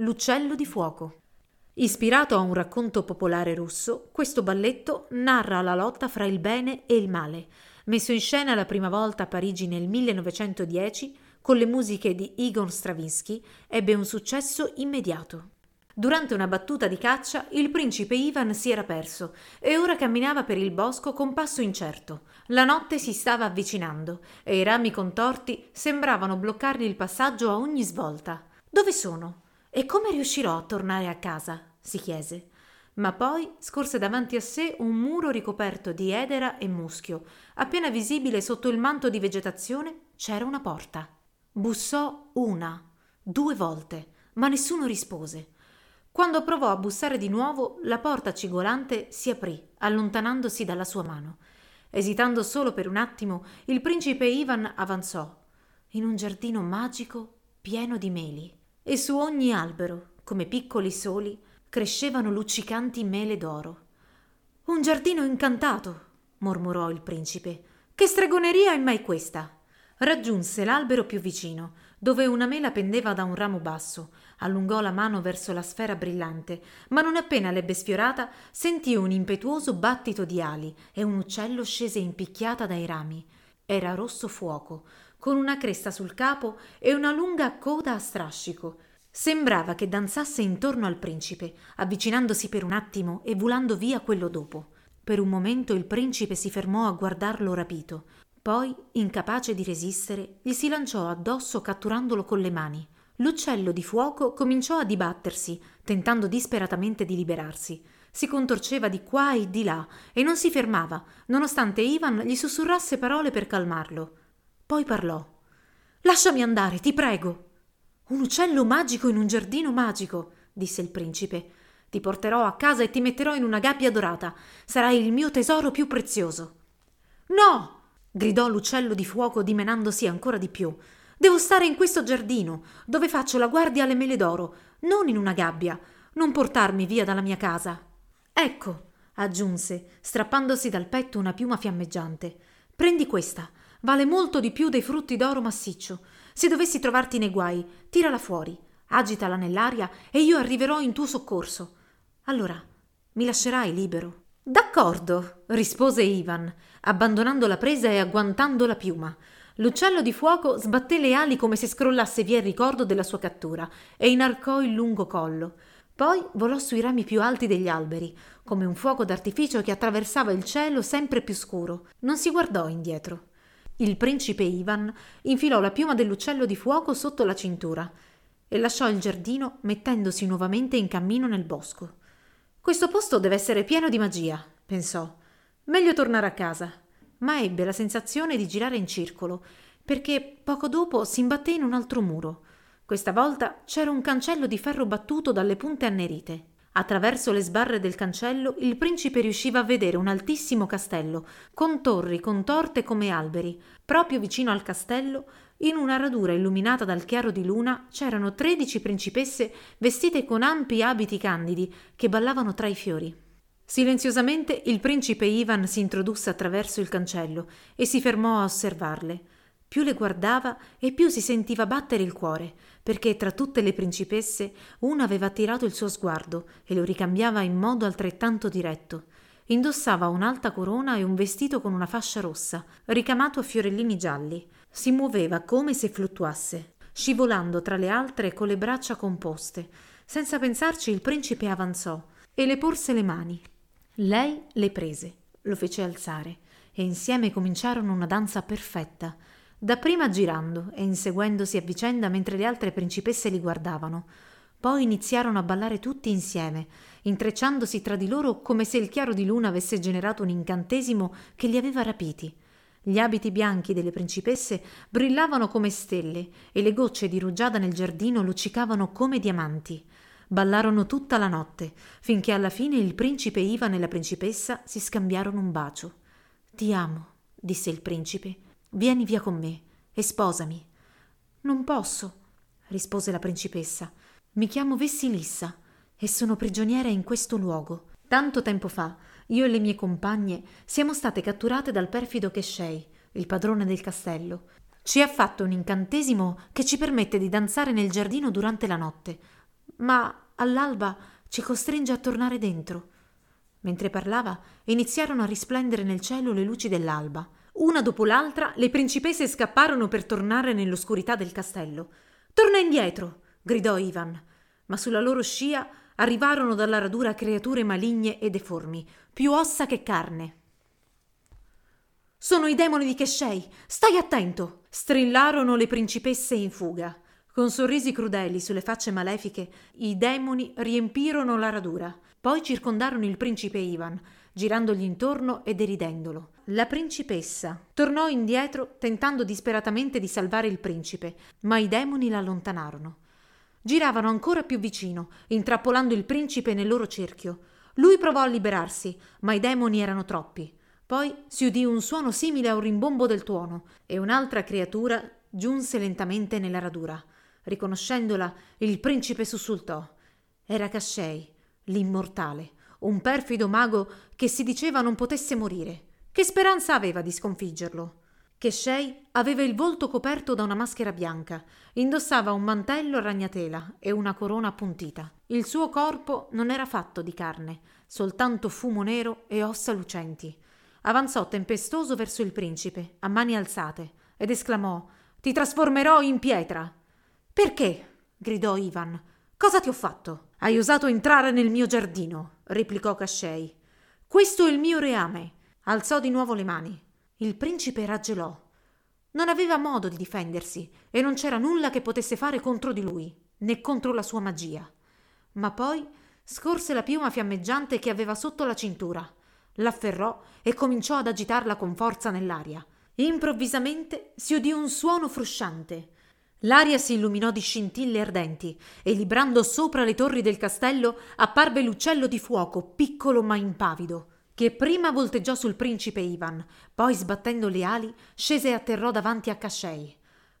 L'Uccello di fuoco. Ispirato a un racconto popolare russo, questo balletto narra la lotta fra il bene e il male, messo in scena la prima volta a Parigi nel 1910 con le musiche di Igor Stravinsky, ebbe un successo immediato. Durante una battuta di caccia il principe Ivan si era perso e ora camminava per il bosco con passo incerto. La notte si stava avvicinando e i rami contorti sembravano bloccargli il passaggio a ogni svolta. Dove sono? E come riuscirò a tornare a casa? Si chiese, ma poi scorse davanti a sé un muro ricoperto di edera e muschio. Appena visibile sotto il manto di vegetazione c'era una porta. Bussò 1, 2 volte, ma nessuno rispose. Quando provò a bussare di nuovo, la porta cigolante si aprì, allontanandosi dalla sua mano. Esitando solo per un attimo, il principe Ivan avanzò in un giardino magico pieno di meli, e su ogni albero, come piccoli soli, crescevano luccicanti mele d'oro. «Un giardino incantato!» mormorò il principe. «Che stregoneria è mai questa?» Raggiunse l'albero più vicino, dove una mela pendeva da un ramo basso. Allungò la mano verso la sfera brillante, ma non appena l'ebbe sfiorata, sentì un impetuoso battito di ali e un uccello scese in picchiata dai rami. Era rosso fuoco, con una cresta sul capo e una lunga coda a strascico. Sembrava che danzasse intorno al principe, avvicinandosi per un attimo e volando via quello dopo. Per un momento il principe si fermò a guardarlo rapito. Poi, incapace di resistere, gli si lanciò addosso catturandolo con le mani. L'uccello di fuoco cominciò a dibattersi, tentando disperatamente di liberarsi. Si contorceva di qua e di là e non si fermava, nonostante Ivan gli sussurrasse parole per calmarlo. Poi parlò. «Lasciami andare, ti prego!» «Un uccello magico in un giardino magico», disse il principe. «Ti porterò a casa e ti metterò in una gabbia dorata. Sarai il mio tesoro più prezioso». «No!» gridò l'uccello di fuoco dimenandosi ancora di più. «Devo stare in questo giardino, dove faccio la guardia alle mele d'oro, non in una gabbia. Non portarmi via dalla mia casa». «Ecco», aggiunse, strappandosi dal petto una piuma fiammeggiante. «Prendi questa. Vale molto di più dei frutti d'oro massiccio. Se dovessi trovarti nei guai, tirala fuori, agitala nell'aria e io arriverò in tuo soccorso. Allora, mi lascerai libero». «D'accordo», rispose Ivan, abbandonando la presa e agguantando la piuma. L'uccello di fuoco sbatté le ali come se scrollasse via il ricordo della sua cattura e inarcò il lungo collo. Poi volò sui rami più alti degli alberi, come un fuoco d'artificio che attraversava il cielo sempre più scuro. Non si guardò indietro. Il principe Ivan infilò la piuma dell'uccello di fuoco sotto la cintura e lasciò il giardino mettendosi nuovamente in cammino nel bosco. «Questo posto deve essere pieno di magia», pensò. «Meglio tornare a casa». Ma ebbe la sensazione di girare in circolo, perché poco dopo si imbatté in un altro muro. Questa volta c'era un cancello di ferro battuto dalle punte annerite. Attraverso le sbarre del cancello il principe riusciva a vedere un altissimo castello, con torri contorte come alberi. Proprio vicino al castello, in una radura illuminata dal chiaro di luna, c'erano 13 principesse vestite con ampi abiti candidi che ballavano tra i fiori. Silenziosamente il principe Ivan si introdusse attraverso il cancello e si fermò a osservarle. Più le guardava e più si sentiva battere il cuore, perché tra tutte le principesse una aveva tirato il suo sguardo e lo ricambiava in modo altrettanto diretto. Indossava un'alta corona e un vestito con una fascia rossa, ricamato a fiorellini gialli. Si muoveva come se fluttuasse, scivolando tra le altre con le braccia composte. Senza pensarci il principe avanzò e le porse le mani. Lei le prese, lo fece alzare e insieme cominciarono una danza perfetta, dapprima girando e inseguendosi a vicenda mentre le altre principesse li guardavano. Poi iniziarono a ballare tutti insieme, intrecciandosi tra di loro come se il chiaro di luna avesse generato un incantesimo che li aveva rapiti. Gli abiti bianchi delle principesse brillavano come stelle e le gocce di rugiada nel giardino luccicavano come diamanti. Ballarono tutta la notte, finché alla fine il principe Ivan e la principessa si scambiarono un bacio. «Ti amo», disse il principe. «Vieni via con me e sposami». «Non posso», rispose la principessa. «Mi chiamo Vessilissa e sono prigioniera in questo luogo. Tanto tempo fa io e le mie compagne siamo state catturate dal perfido Koschei, il padrone del castello. Ci ha fatto un incantesimo che ci permette di danzare nel giardino durante la notte. ma all'alba ci costringe a tornare dentro. Mentre parlava, iniziarono a risplendere nel cielo le luci dell'alba. Una dopo l'altra, le principesse scapparono per tornare nell'oscurità del castello. «Torna indietro!» gridò Ivan, ma sulla loro scia arrivarono dalla radura creature maligne e deformi, più ossa che carne. «Sono i demoni di Koschei! Stai attento!» strillarono le principesse in fuga. Con sorrisi crudeli sulle facce malefiche, i demoni riempirono la radura. Poi circondarono il principe Ivan, girandogli intorno e deridendolo. La principessa tornò indietro tentando disperatamente di salvare il principe, ma i demoni la allontanarono. Giravano ancora più vicino, intrappolando il principe nel loro cerchio. Lui provò a liberarsi, ma i demoni erano troppi. Poi si udì un suono simile a un rimbombo del tuono e un'altra creatura giunse lentamente nella radura. Riconoscendola, il principe sussultò. Era Koschei, l'immortale, un perfido mago che si diceva non potesse morire. Che speranza aveva di sconfiggerlo? Koschei aveva il volto coperto da una maschera bianca, indossava un mantello a ragnatela e una corona appuntita. Il suo corpo non era fatto di carne, soltanto fumo nero e ossa lucenti. Avanzò tempestoso verso il principe, a mani alzate, ed esclamò: «Ti trasformerò in pietra!» «Perché?» gridò Ivan. «Cosa ti ho fatto?» «Hai osato entrare nel mio giardino», replicò Koschei. «Questo è il mio reame!» Alzò di nuovo le mani. Il principe raggelò. Non aveva modo di difendersi e non c'era nulla che potesse fare contro di lui, né contro la sua magia. Ma poi scorse la piuma fiammeggiante che aveva sotto la cintura, l'afferrò e cominciò ad agitarla con forza nell'aria. Improvvisamente si udì un suono frusciante. L'aria si illuminò di scintille ardenti e librando sopra le torri del castello apparve l'uccello di fuoco, piccolo ma impavido, che prima volteggiò sul principe Ivan, poi sbattendo le ali scese e atterrò davanti a Koschei.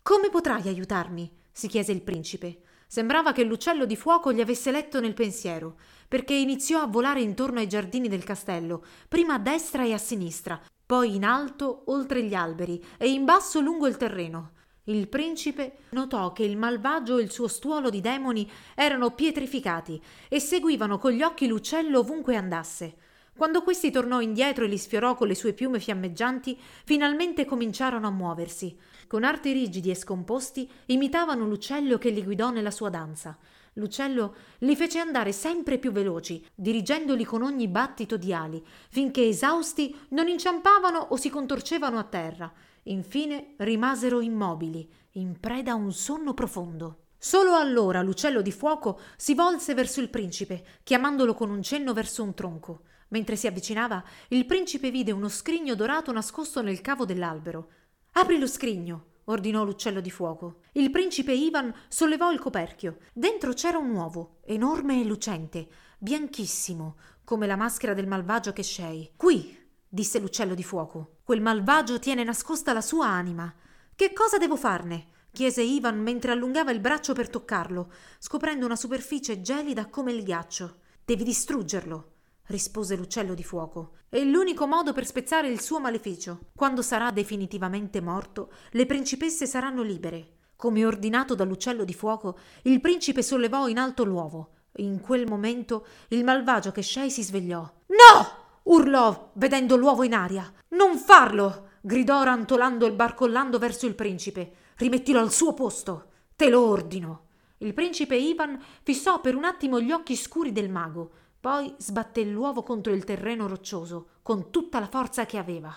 «Come potrai aiutarmi?» si chiese il principe. Sembrava che l'uccello di fuoco gli avesse letto nel pensiero, perché iniziò a volare intorno ai giardini del castello, prima a destra e a sinistra, poi in alto oltre gli alberi e in basso lungo il terreno. Il principe notò che il malvagio e il suo stuolo di demoni erano pietrificati e seguivano con gli occhi l'uccello ovunque andasse. Quando questi tornò indietro e li sfiorò con le sue piume fiammeggianti, finalmente cominciarono a muoversi. Con arti rigidi e scomposti imitavano l'uccello che li guidò nella sua danza. L'uccello li fece andare sempre più veloci, dirigendoli con ogni battito di ali, finché esausti non inciampavano o si contorcevano a terra. Infine rimasero immobili, in preda a un sonno profondo. Solo allora l'uccello di fuoco si volse verso il principe, chiamandolo con un cenno verso un tronco. Mentre si avvicinava, il principe vide uno scrigno dorato nascosto nel cavo dell'albero. «Apri lo scrigno!» ordinò l'uccello di fuoco. Il principe Ivan sollevò il coperchio. Dentro c'era un uovo, enorme e lucente, bianchissimo, come la maschera del malvagio Koschei. «Qui!» disse l'uccello di fuoco. «Quel malvagio tiene nascosta la sua anima!» «Che cosa devo farne?» chiese Ivan mentre allungava il braccio per toccarlo, scoprendo una superficie gelida come il ghiaccio. «Devi distruggerlo», rispose l'uccello di fuoco. «È l'unico modo per spezzare il suo maleficio. Quando sarà definitivamente morto, le principesse saranno libere». Come ordinato dall'uccello di fuoco, il principe sollevò in alto l'uovo. In quel momento il malvagio Koschei si svegliò. «No!» urlò, vedendo l'uovo in aria. «Non farlo!» gridò rantolando e barcollando verso il principe. «Rimettilo al suo posto! Te lo ordino!» Il principe Ivan fissò per un attimo gli occhi scuri del mago, poi sbatté l'uovo contro il terreno roccioso con tutta la forza che aveva.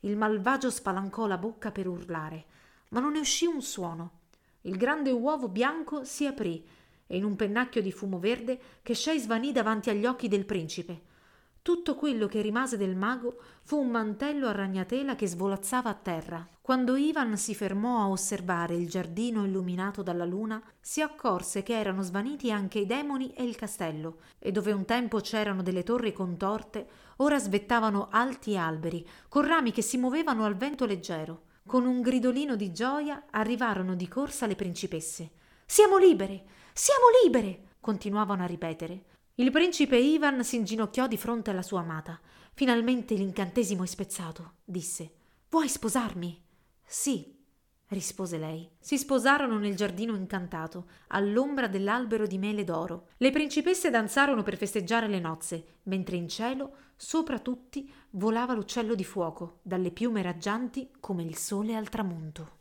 Il malvagio spalancò la bocca per urlare, ma non ne uscì un suono. Il grande uovo bianco si aprì e in un pennacchio di fumo verde Koschei svanì davanti agli occhi del principe. Tutto quello che rimase del mago fu un mantello a ragnatela che svolazzava a terra. Quando Ivan si fermò a osservare il giardino illuminato dalla luna, si accorse che erano svaniti anche i demoni e il castello, e dove un tempo c'erano delle torri contorte, ora svettavano alti alberi, con rami che si muovevano al vento leggero. Con un gridolino di gioia arrivarono di corsa le principesse. «Siamo libere! Siamo libere!» continuavano a ripetere. Il principe Ivan si inginocchiò di fronte alla sua amata. «Finalmente l'incantesimo è spezzato», disse. «Vuoi sposarmi?» «Sì», rispose lei. Si sposarono nel giardino incantato, all'ombra dell'albero di mele d'oro. Le principesse danzarono per festeggiare le nozze, mentre in cielo, sopra tutti, volava l'uccello di fuoco, dalle piume raggianti come il sole al tramonto.